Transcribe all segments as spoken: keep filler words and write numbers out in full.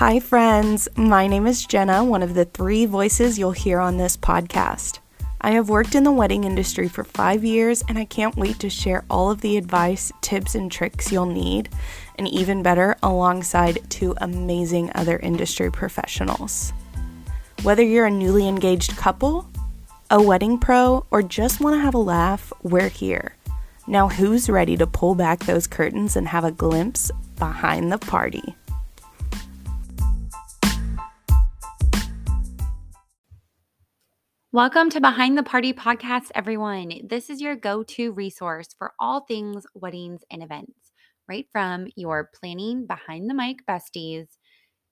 Hi friends, my name is Jenna, one of the three voices you'll hear on this podcast. I have worked in the wedding industry for five years and I can't wait to share all of the advice, tips, and tricks you'll need, and even better, alongside two amazing other industry professionals. Whether you're a newly engaged couple, a wedding pro, or just want to have a laugh, we're here. Now who's ready to pull back those curtains and have a glimpse behind the party? Welcome to Behind the Party Podcast, everyone. This is your go-to resource for all things weddings and events, right from your planning behind the mic besties.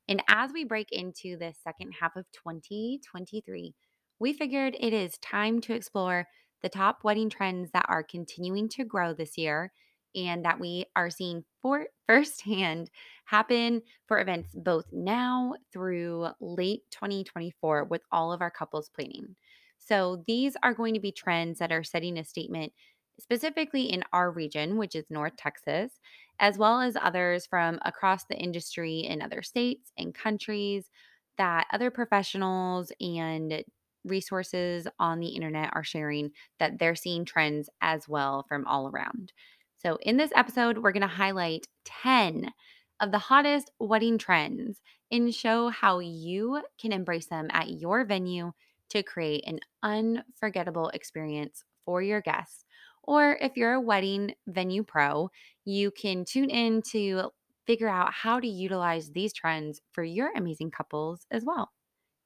And as we break into the second half of twenty twenty-three, we figured it is time to explore the top wedding trends that are continuing to grow this year and that we are seeing for firsthand happen for events both now through late twenty twenty-four with all of our couples planning. So these are going to be trends that are setting a statement specifically in our region, which is North Texas, as well as others from across the industry in other states and countries that other professionals and resources on the internet are sharing that they're seeing trends as well from all around. So in this episode, we're going to highlight ten of the hottest wedding trends and show how you can embrace them at your venue to create an unforgettable experience for your guests. Or if you're a wedding venue pro, you can tune in to figure out how to utilize these trends for your amazing couples as well.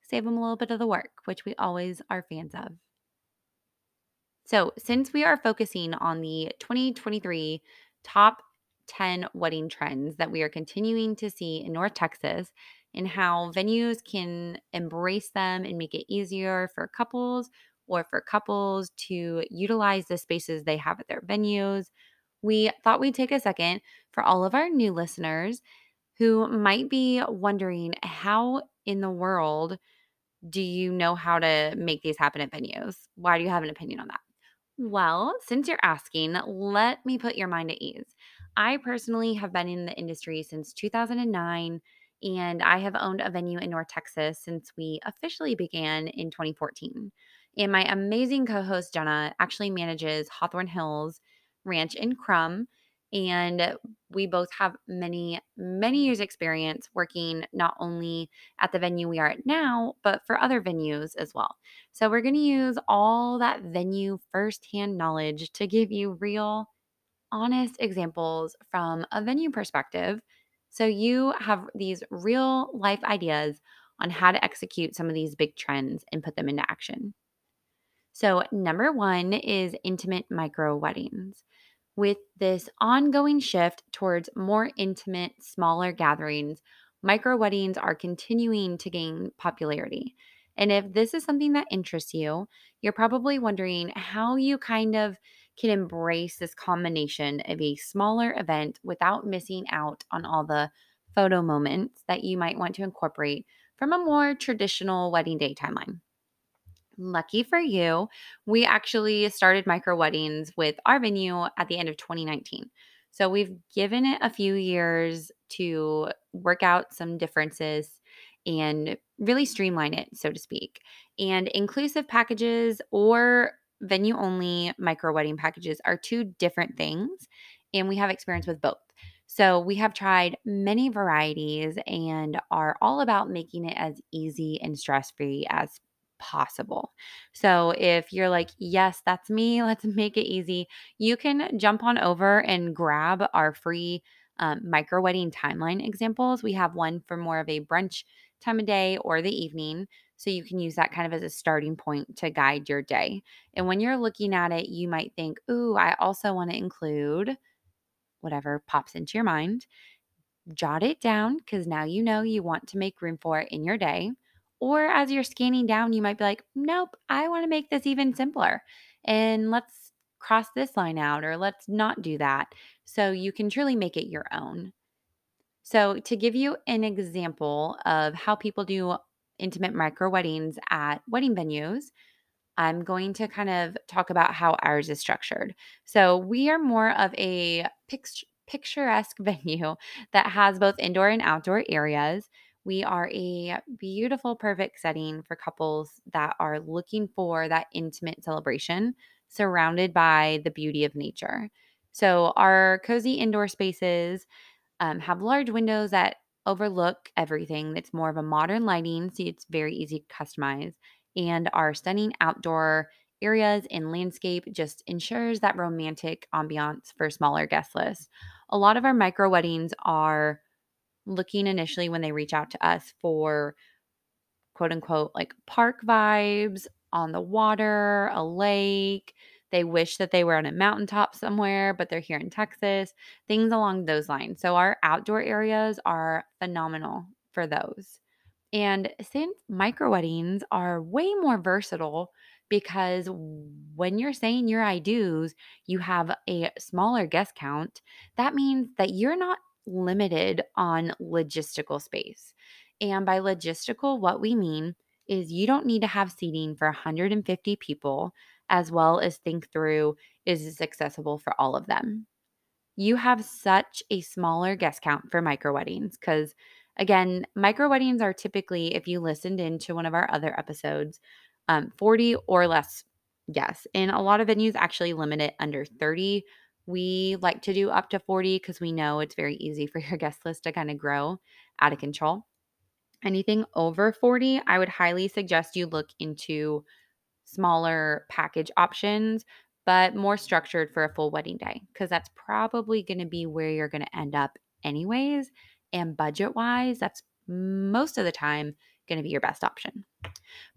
Save them a little bit of the work, which we always are fans of. So since we are focusing on the twenty twenty-three top ten wedding trends that we are continuing to see in North Texas and how venues can embrace them and make it easier for couples or for couples to utilize the spaces they have at their venues, we thought we'd take a second for all of our new listeners who might be wondering, how in the world do you know how to make these happen at venues? Why do you have an opinion on that? Well, since you're asking, let me put your mind at ease. I personally have been in the industry since two thousand nine, and I have owned a venue in North Texas since we officially began in twenty fourteen. And my amazing co-host, Jenna, actually manages Hawthorne Hills Ranch in Crum, and we both have many, many years experience working not only at the venue we are at now, but for other venues as well. So we're going to use all that venue firsthand knowledge to give you real, honest examples from a venue perspective, so you have these real life ideas on how to execute some of these big trends and put them into action. So number one is intimate micro weddings. With this ongoing shift towards more intimate, smaller gatherings, micro weddings are continuing to gain popularity. And if this is something that interests you, you're probably wondering how you kind of can embrace this combination of a smaller event without missing out on all the photo moments that you might want to incorporate from a more traditional wedding day timeline. Lucky for you, we actually started micro weddings with our venue at the end of twenty nineteen. So we've given it a few years to work out some differences and really streamline it, so to speak. And inclusive packages or venue only micro wedding packages are two different things, and we have experience with both. So we have tried many varieties and are all about making it as easy and stress-free as possible. possible. So if you're like, yes, that's me, let's make it easy, you can jump on over and grab our free um, micro wedding timeline examples. We have one for more of a brunch time of day or the evening. So you can use that kind of as a starting point to guide your day. And when you're looking at it, you might think, ooh, I also want to include whatever pops into your mind. Jot it down, because now you know you want to make room for it in your day. Or as you're scanning down, you might be like, nope, I want to make this even simpler, and let's cross this line out, or let's not do that. So you can truly make it your own. So to give you an example of how people do intimate micro weddings at wedding venues, I'm going to kind of talk about how ours is structured. So we are more of a picturesque venue that has both indoor and outdoor areas. We are a beautiful, perfect setting for couples that are looking for that intimate celebration surrounded by the beauty of nature. So our cozy indoor spaces um, have large windows that overlook everything. It's more of a modern lighting, so it's very easy to customize. And our stunning outdoor areas and landscape just ensures that romantic ambiance for smaller guest lists. A lot of our micro weddings are looking initially when they reach out to us for quote unquote like park vibes, on the water, a lake. They wish that they were on a mountaintop somewhere, but they're here in Texas, things along those lines. So our outdoor areas are phenomenal for those. And since micro weddings are way more versatile, because when you're saying your I do's, you have a smaller guest count, that means that you're not limited on logistical space. And by logistical, what we mean is you don't need to have seating for one hundred fifty people, as well as think through, is this accessible for all of them? You have such a smaller guest count for micro weddings because, again, micro weddings are typically, if you listened into one of our other episodes, um, forty or less guests. And a lot of venues actually limit it under thirty. We like to do up to forty because we know it's very easy for your guest list to kind of grow out of control. Anything over forty, I would highly suggest you look into smaller package options, but more structured for a full wedding day, because that's probably going to be where you're going to end up anyways. And budget-wise, that's most of the time going to be your best option.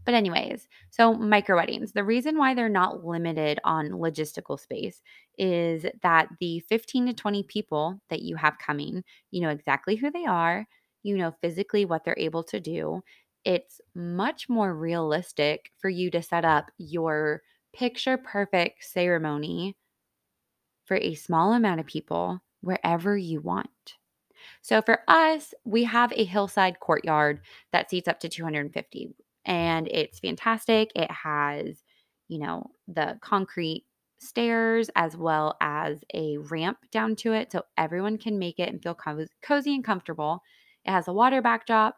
But anyways, so micro weddings, the reason why they're not limited on logistical space is that the fifteen to twenty people that you have coming, you know exactly who they are, you know physically what they're able to do. It's much more realistic for you to set up your picture-perfect ceremony for a small amount of people wherever you want. So for us, we have a hillside courtyard that seats up to two hundred fifty, and it's fantastic. It has, you know, the concrete stairs as well as a ramp down to it, so everyone can make it and feel cozy and comfortable. It has a water backdrop,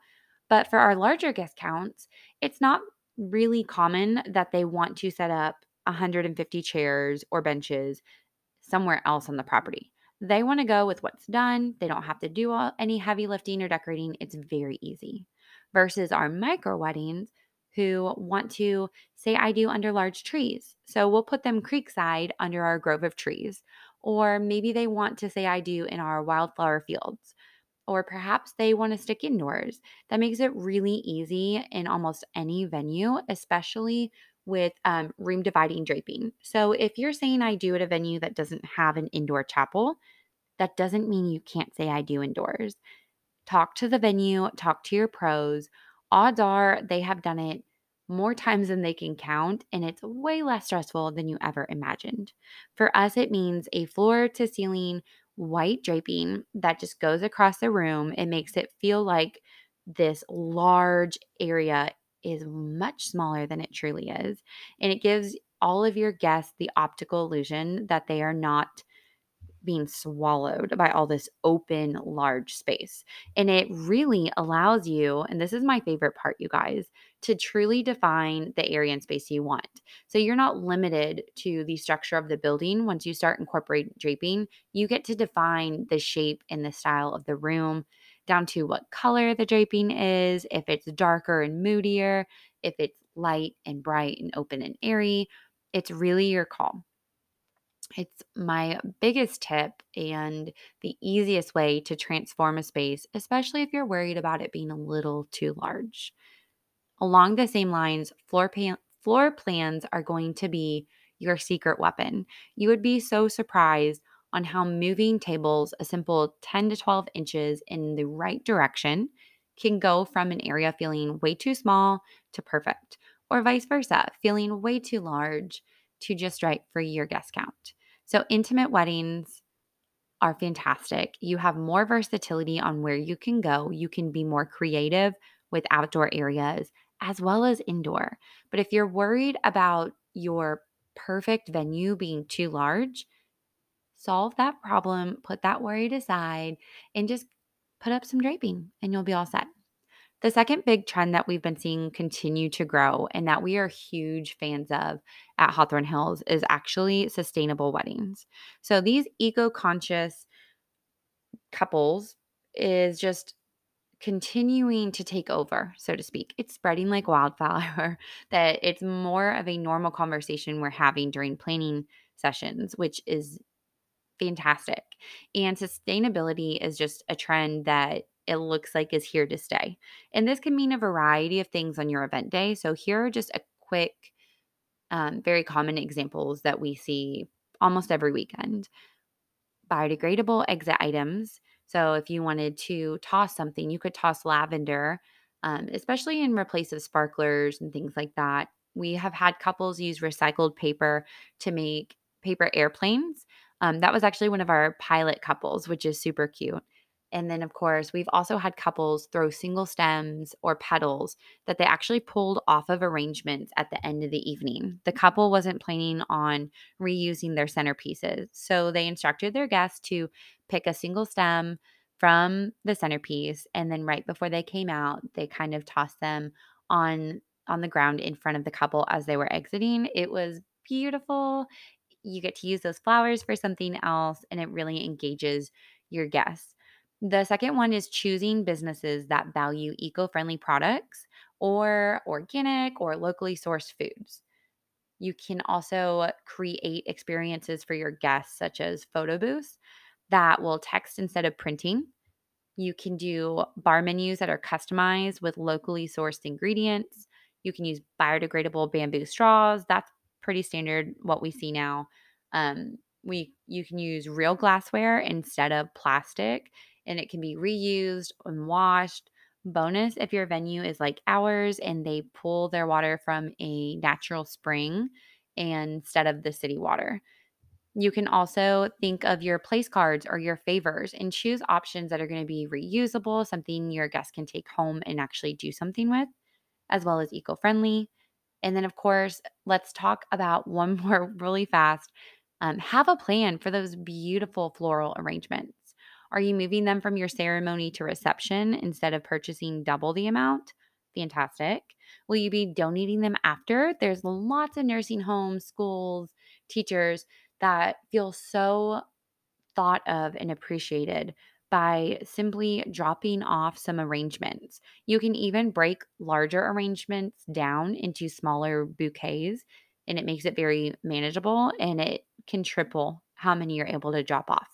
but for our larger guest counts, it's not really common that they want to set up one hundred fifty chairs or benches somewhere else on the property. They want to go with what's done. They don't have to do all, any heavy lifting or decorating. It's very easy. Versus our micro weddings, who want to say I do under large trees. So we'll put them creekside under our grove of trees. Or maybe they want to say I do in our wildflower fields. Or perhaps they want to stick indoors. That makes it really easy in almost any venue, especially with um, room dividing draping. So if you're saying I do at a venue that doesn't have an indoor chapel, that doesn't mean you can't say I do indoors. Talk to the venue, talk to your pros. Odds are they have done it more times than they can count, and it's way less stressful than you ever imagined. For us, it means a floor to ceiling white draping that just goes across the room. It makes it feel like this large area is much smaller than it truly is. And it gives all of your guests the optical illusion that they are not being swallowed by all this open, large space. And it really allows you, and this is my favorite part, you guys, to truly define the area and space you want. So you're not limited to the structure of the building. Once you start incorporating draping, you get to define the shape and the style of the room, down to what color the draping is, if it's darker and moodier, if it's light and bright and open and airy. It's really your call. It's my biggest tip and the easiest way to transform a space, especially if you're worried about it being a little too large. Along the same lines, floor pan- floor plans are going to be your secret weapon. You would be so surprised on how moving tables, a simple ten to twelve inches in the right direction, can go from an area feeling way too small to perfect, or vice versa, feeling way too large to just right for your guest count. So intimate weddings are fantastic. You have more versatility on where you can go. You can be more creative with outdoor areas as well as indoor. But if you're worried about your perfect venue being too large, solve that problem, put that worry aside, and just put up some draping and you'll be all set. The second big trend that we've been seeing continue to grow and that we are huge fans of at Hawthorne Hills is actually sustainable weddings. So these eco-conscious couples is just continuing to take over, so to speak. It's spreading like wildfire, that it's more of a normal conversation we're having during planning sessions, which is fantastic. And sustainability is just a trend that it looks like is here to stay. And this can mean a variety of things on your event day. So here are just a quick, um, very common examples that we see almost every weekend. Biodegradable exit items. So if you wanted to toss something, you could toss lavender, um, especially in replace of sparklers and things like that. We have had couples use recycled paper to make paper airplanes. Um, that was actually one of our pilot couples, which is super cute. And then, of course, we've also had couples throw single stems or petals that they actually pulled off of arrangements at the end of the evening. The couple wasn't planning on reusing their centerpieces, so they instructed their guests to pick a single stem from the centerpiece, and then right before they came out, they kind of tossed them on, on the ground in front of the couple as they were exiting. It was beautiful. You get to use those flowers for something else, and it really engages your guests. The second one is choosing businesses that value eco-friendly products or organic or locally sourced foods. You can also create experiences for your guests, such as photo booths that will text instead of printing. You can do bar menus that are customized with locally sourced ingredients. You can use biodegradable bamboo straws. That's pretty standard what we see now. Um, we you can use real glassware instead of plastic. And it can be reused and washed. Bonus, if your venue is like ours and they pull their water from a natural spring instead of the city water. You can also think of your place cards or your favors and choose options that are going to be reusable, something your guests can take home and actually do something with, as well as eco-friendly. And then, of course, let's talk about one more really fast. Um, have a plan for those beautiful floral arrangements. Are you moving them from your ceremony to reception instead of purchasing double the amount? Fantastic. Will you be donating them after? There's lots of nursing homes, schools, teachers that feel so thought of and appreciated by simply dropping off some arrangements. You can even break larger arrangements down into smaller bouquets, and it makes it very manageable, and it can triple how many you're able to drop off.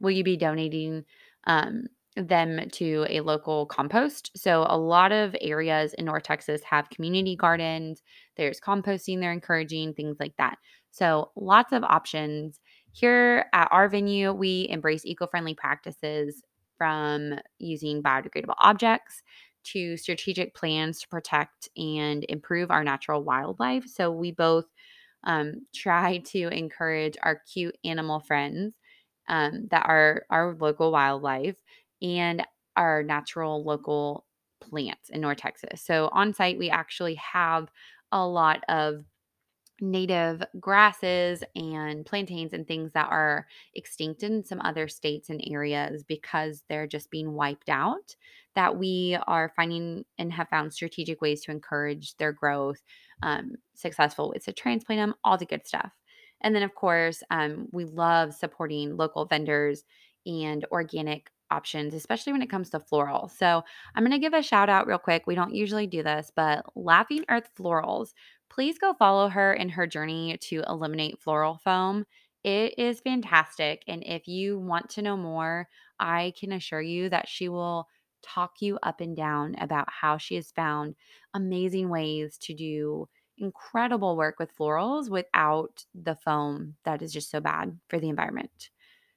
Will you be donating um, them to a local compost? So a lot of areas in North Texas have community gardens. There's composting. They're encouraging things like that. So lots of options. Here at our venue, we embrace eco-friendly practices from using biodegradable objects to strategic plans to protect and improve our natural wildlife. So we both um, try to encourage our cute animal friends Um, that are our local wildlife and our natural local plants in North Texas. So on site, we actually have a lot of native grasses and plantains and things that are extinct in some other states and areas because they're just being wiped out, that we are finding and have found strategic ways to encourage their growth, um, successful ways to transplant them, all the good stuff. And then, of course, um, we love supporting local vendors and organic options, especially when it comes to floral. So I'm going to give a shout out real quick. We don't usually do this, but Laughing Earth Florals, please go follow her in her journey to eliminate floral foam. It is fantastic. And if you want to know more, I can assure you that she will talk you up and down about how she has found amazing ways to do incredible work with florals without the foam that is just so bad for the environment.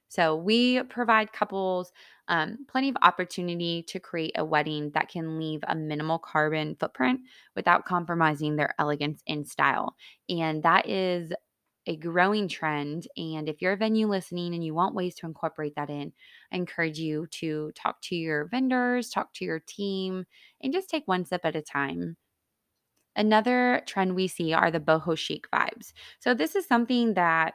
So we provide couples um, plenty of opportunity to create a wedding that can leave a minimal carbon footprint without compromising their elegance and style. And that is a growing trend. And if you're a venue listening and you want ways to incorporate that in, I encourage you to talk to your vendors, talk to your team, and just take one step at a time. Another trend we see are the boho chic vibes. So this is something that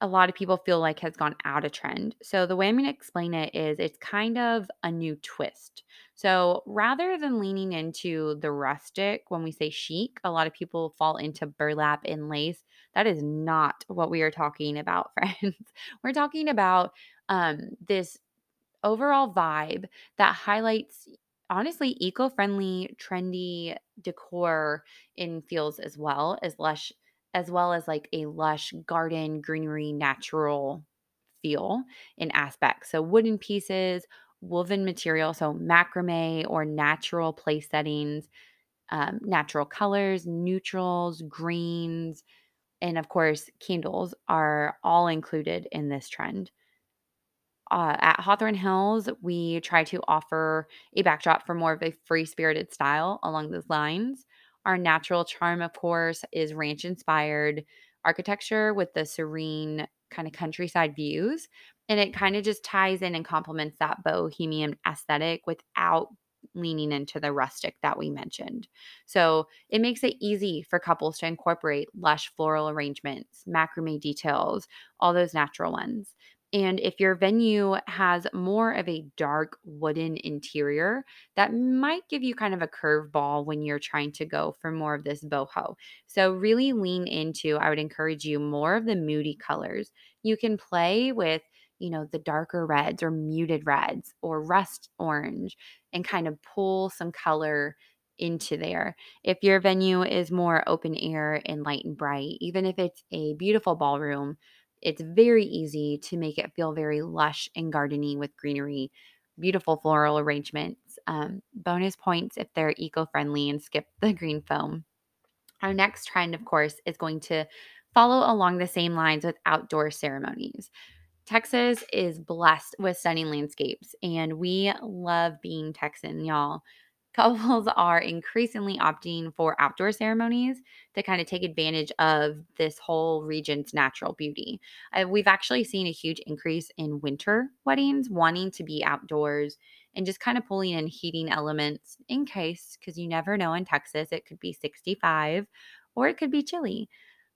a lot of people feel like has gone out of trend. So the way I'm going to explain it is it's kind of a new twist. So rather than leaning into the rustic, when we say chic, a lot of people fall into burlap and lace. That is not what we are talking about, friends. We're talking about um, this overall vibe that highlights honestly eco-friendly, trendy decor in fields as well as lush as well as like a lush garden, greenery, natural feel and aspect. So wooden pieces, woven material, so macrame or natural place settings, um, natural colors, neutrals, greens, and of course candles are all included in this trend. Uh, at Hawthorne Hills, we try to offer a backdrop for more of a free-spirited style along those lines. Our natural charm, of course, is ranch-inspired architecture with the serene kind of countryside views. And it kind of just ties in and complements that bohemian aesthetic without leaning into the rustic that we mentioned. So it makes it easy for couples to incorporate lush floral arrangements, macrame details, all those natural ones. And if your venue has more of a dark wooden interior, that might give you kind of a curveball when you're trying to go for more of this boho. So really lean into, I would encourage you, more of the moody colors. You can play with, you know, the darker reds or muted reds or rust orange and kind of pull some color into there. If your venue is more open air and light and bright, even if it's a beautiful ballroom, it's very easy to make it feel very lush and gardeny with greenery, beautiful floral arrangements. Um, bonus points if they're eco-friendly and skip the green foam. Our next trend, of course, is going to follow along the same lines with outdoor ceremonies. Texas is blessed with stunning landscapes, and we love being Texan, y'all. Couples are increasingly opting for outdoor ceremonies to kind of take advantage of this whole region's natural beauty. Uh, we've actually seen a huge increase in winter weddings wanting to be outdoors and just kind of pulling in heating elements in case, because you never know in Texas, it could be sixty-five or it could be chilly.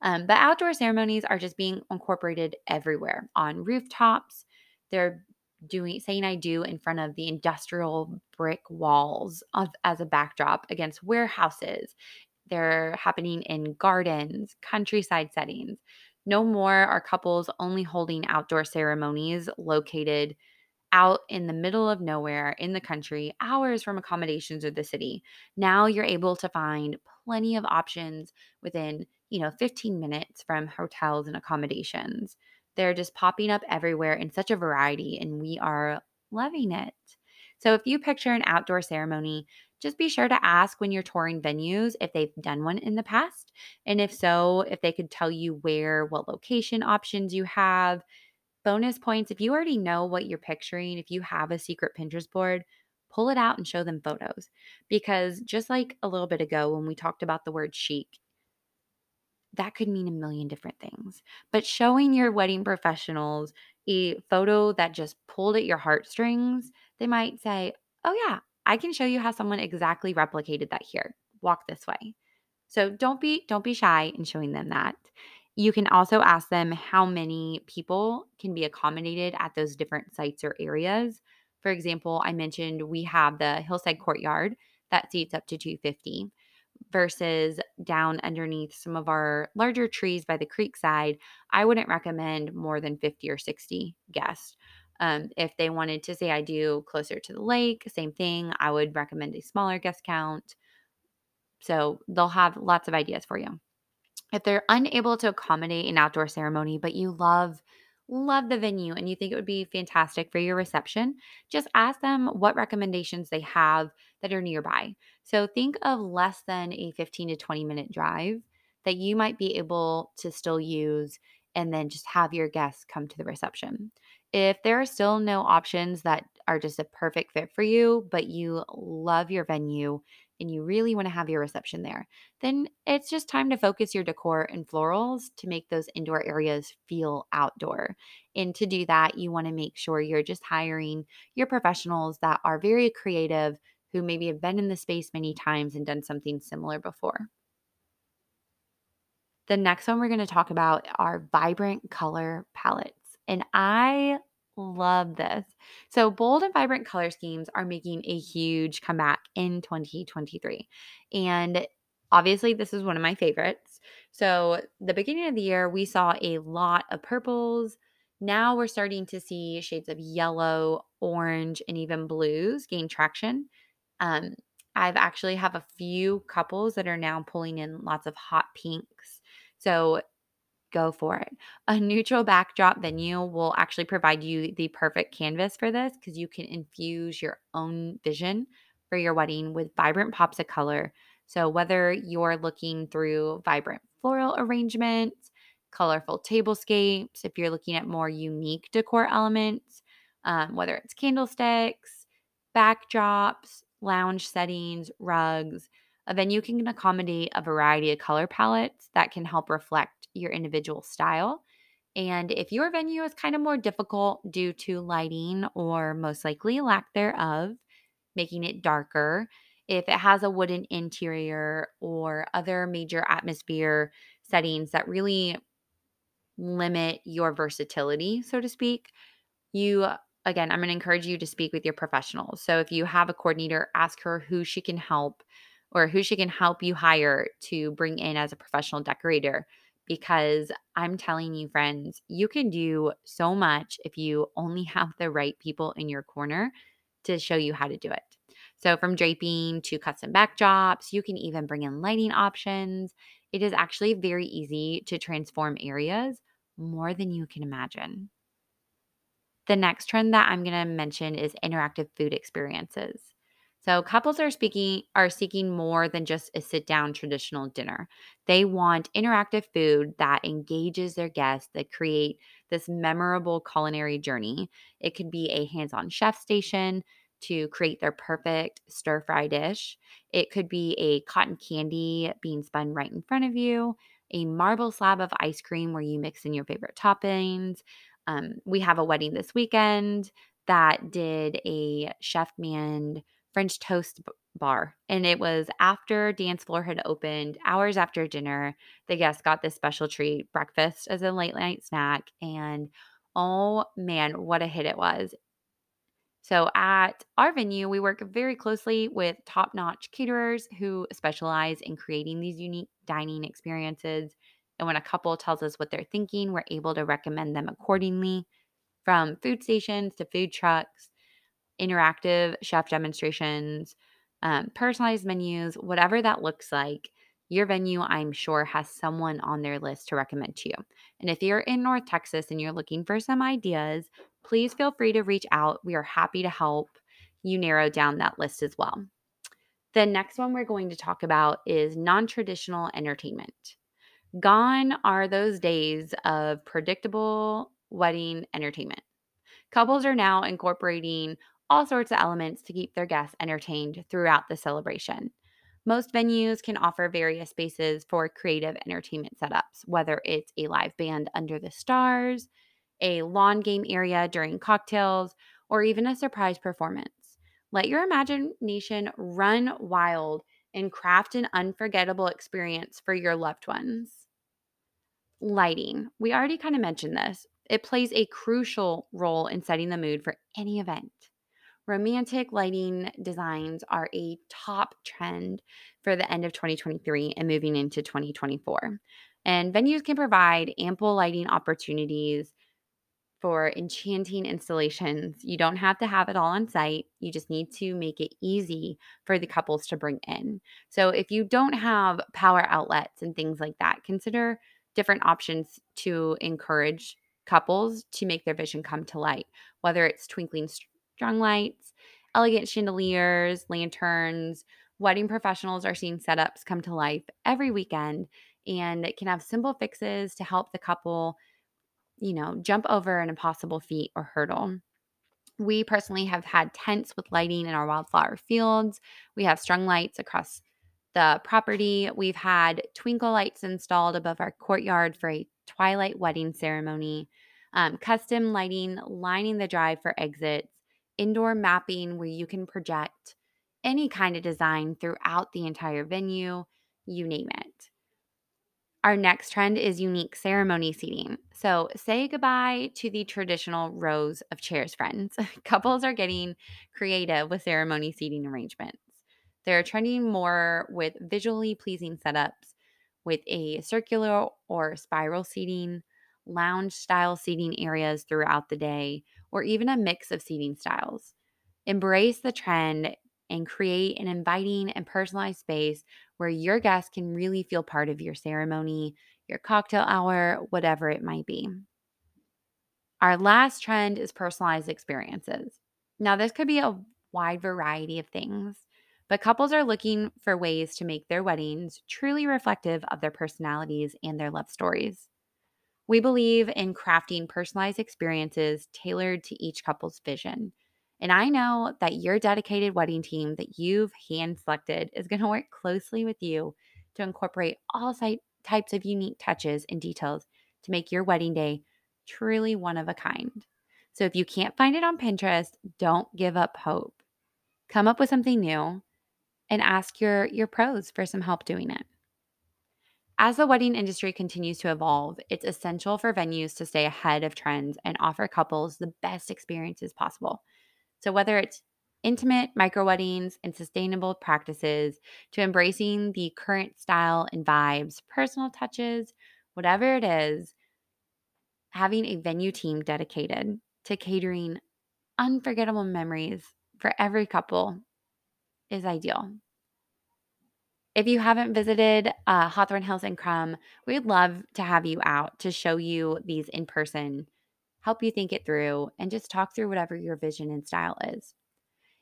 Um, but outdoor ceremonies are just being incorporated everywhere on rooftops. They're doing saying I do in front of the industrial brick walls of, as a backdrop against warehouses. They're happening in gardens, countryside settings. No more are couples only holding outdoor ceremonies located out in the middle of nowhere in the country, hours from accommodations of the city. Now you're able to find plenty of options within, you know, fifteen minutes from hotels and accommodations. They're just popping up everywhere in such a variety, and we are loving it. So if you picture an outdoor ceremony, just be sure to ask when you're touring venues if they've done one in the past. And if so, if they could tell you where, what location options you have. Bonus points, if you already know what you're picturing, if you have a secret Pinterest board, pull it out and show them photos. Because just like a little bit ago when we talked about the word chic, that could mean a million different things. But showing your wedding professionals a photo that just pulled at your heartstrings, they might say, oh yeah, I can show you how someone exactly replicated that here. Walk this way. So don't be don't be shy in showing them that. You can also ask them how many people can be accommodated at those different sites or areas. For example, I mentioned we have the Hillside Courtyard that seats up to two hundred fifty. Versus down underneath some of our larger trees by the creek side, I wouldn't recommend more than fifty or sixty guests. Um, if they wanted to say I do closer to the lake, same thing. I would recommend a smaller guest count. So they'll have lots of ideas for you. If they're unable to accommodate an outdoor ceremony, but you love Love the venue and you think it would be fantastic for your reception, just ask them what recommendations they have that are nearby. So think of less than a fifteen to twenty minute drive that you might be able to still use and then just have your guests come to the reception. If there are still no options that are just a perfect fit for you, but you love your venue and you really want to have your reception there, then it's just time to focus your decor and florals to make those indoor areas feel outdoor. And to do that, you want to make sure you're just hiring your professionals that are very creative, who maybe have been in the space many times and done something similar before. The next one we're going to talk about are vibrant color palettes, and I love this. So bold and vibrant color schemes are making a huge comeback in twenty twenty-three, and obviously this is one of my favorites. So the beginning of the year, we saw a lot of purples. Now we're starting to see shades of yellow, orange, and even blues gain traction. Um, I've actually have a few couples that are now pulling in lots of hot pinks. So go for it. A neutral backdrop venue will actually provide you the perfect canvas for this, because you can infuse your own vision for your wedding with vibrant pops of color. So whether you're looking through vibrant floral arrangements, colorful tablescapes, if you're looking at more unique decor elements, um, whether it's candlesticks, backdrops, lounge settings, rugs, a venue can accommodate a variety of color palettes that can help reflect your individual style. And if your venue is kind of more difficult due to lighting or most likely lack thereof, making it darker, if it has a wooden interior or other major atmosphere settings that really limit your versatility, so to speak, you again, I'm going to encourage you to speak with your professionals. So if you have a coordinator, ask her who she can help or who she can help you hire to bring in as a professional decorator, because I'm telling you, friends, you can do so much if you only have the right people in your corner to show you how to do it. So from draping to custom backdrops, you can even bring in lighting options. It is actually very easy to transform areas more than you can imagine. The next trend that I'm going to mention is interactive food experiences. So couples are speaking are seeking more than just a sit-down traditional dinner. They want interactive food that engages their guests, that create this memorable culinary journey. It could be a hands-on chef station to create their perfect stir-fry dish. It could be a cotton candy being spun right in front of you, a marble slab of ice cream where you mix in your favorite toppings. Um, we have a wedding this weekend that did a chef-manned French toast bar, and it was after dance floor had opened, hours after dinner. The guests got this special treat, breakfast as a late-night snack, and oh man, what a hit it was. So at our venue, we work very closely with top-notch caterers who specialize in creating these unique dining experiences. And when a couple tells us what they're thinking, we're able to recommend them accordingly. From food stations to food trucks, interactive chef demonstrations, um, personalized menus, whatever that looks like, your venue, I'm sure, has someone on their list to recommend to you. And if you're in North Texas and you're looking for some ideas, please feel free to reach out. We are happy to help you narrow down that list as well. The next one we're going to talk about is non-traditional entertainment. Gone are those days of predictable wedding entertainment. Couples are now incorporating all sorts of elements to keep their guests entertained throughout the celebration. Most venues can offer various spaces for creative entertainment setups, whether it's a live band under the stars, a lawn game area during cocktails, or even a surprise performance. Let your imagination run wild and craft an unforgettable experience for your loved ones. Lighting. We already kind of mentioned this. It plays a crucial role in setting the mood for any event. Romantic lighting designs are a top trend for the end of twenty twenty-three and moving into twenty twenty-four. And venues can provide ample lighting opportunities for enchanting installations. You don't have to have it all on site. You just need to make it easy for the couples to bring in. So if you don't have power outlets and things like that, consider different options to encourage couples to make their vision come to light, whether it's twinkling strung lights, elegant chandeliers, lanterns. Wedding professionals are seeing setups come to life every weekend, and it can have simple fixes to help the couple, you know, jump over an impossible feat or hurdle. We personally have had tents with lighting in our wildflower fields. We have strung lights across the property. We've had twinkle lights installed above our courtyard for a twilight wedding ceremony, um, custom lighting lining the drive for exits, indoor mapping where you can project any kind of design throughout the entire venue, you name it. Our next trend is unique ceremony seating. So say goodbye to the traditional rows of chairs, friends. Couples are getting creative with ceremony seating arrangements. They're trending more with visually pleasing setups with a circular or spiral seating, lounge-style seating areas throughout the day, or even a mix of seating styles. Embrace the trend and create an inviting and personalized space where your guests can really feel part of your ceremony, your cocktail hour, whatever it might be. Our last trend is personalized experiences. Now, this could be a wide variety of things, but couples are looking for ways to make their weddings truly reflective of their personalities and their love stories. We believe in crafting personalized experiences tailored to each couple's vision. And I know that your dedicated wedding team that you've hand-selected is going to work closely with you to incorporate all types of unique touches and details to make your wedding day truly one of a kind. So if you can't find it on Pinterest, don't give up hope. Come up with something new and ask your, your pros for some help doing it. As the wedding industry continues to evolve, it's essential for venues to stay ahead of trends and offer couples the best experiences possible. So whether it's intimate micro-weddings and sustainable practices to embracing the current style and vibes, personal touches, whatever it is, having a venue team dedicated to catering unforgettable memories for every couple is ideal. If you haven't visited uh, Hawthorne Hills and Crum, we'd love to have you out to show you these in person, help you think it through, and just talk through whatever your vision and style is.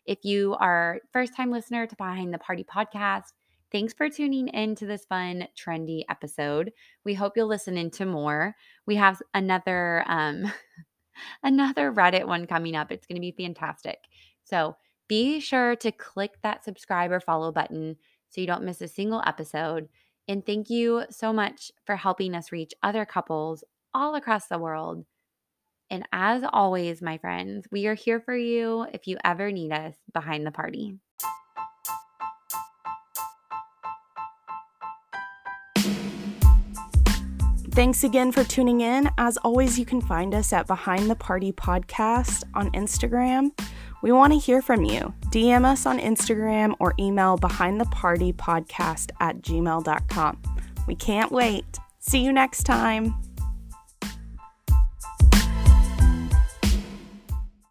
If you are a first-time listener to Behind the Party Podcast, thanks for tuning in to this fun, trendy episode. We hope you'll listen in to more. We have another, um, another Reddit one coming up. It's going to be fantastic. So be sure to click that subscribe or follow button so you don't miss a single episode. And thank you so much for helping us reach other couples all across the world. And as always, my friends, we are here for you if you ever need us behind the party. Thanks again for tuning in. As always, you can find us at Behind the Party Podcast on Instagram. We want to hear from you. D M us on Instagram or email behindthepartypodcast at gmail dot com. We can't wait. See you next time.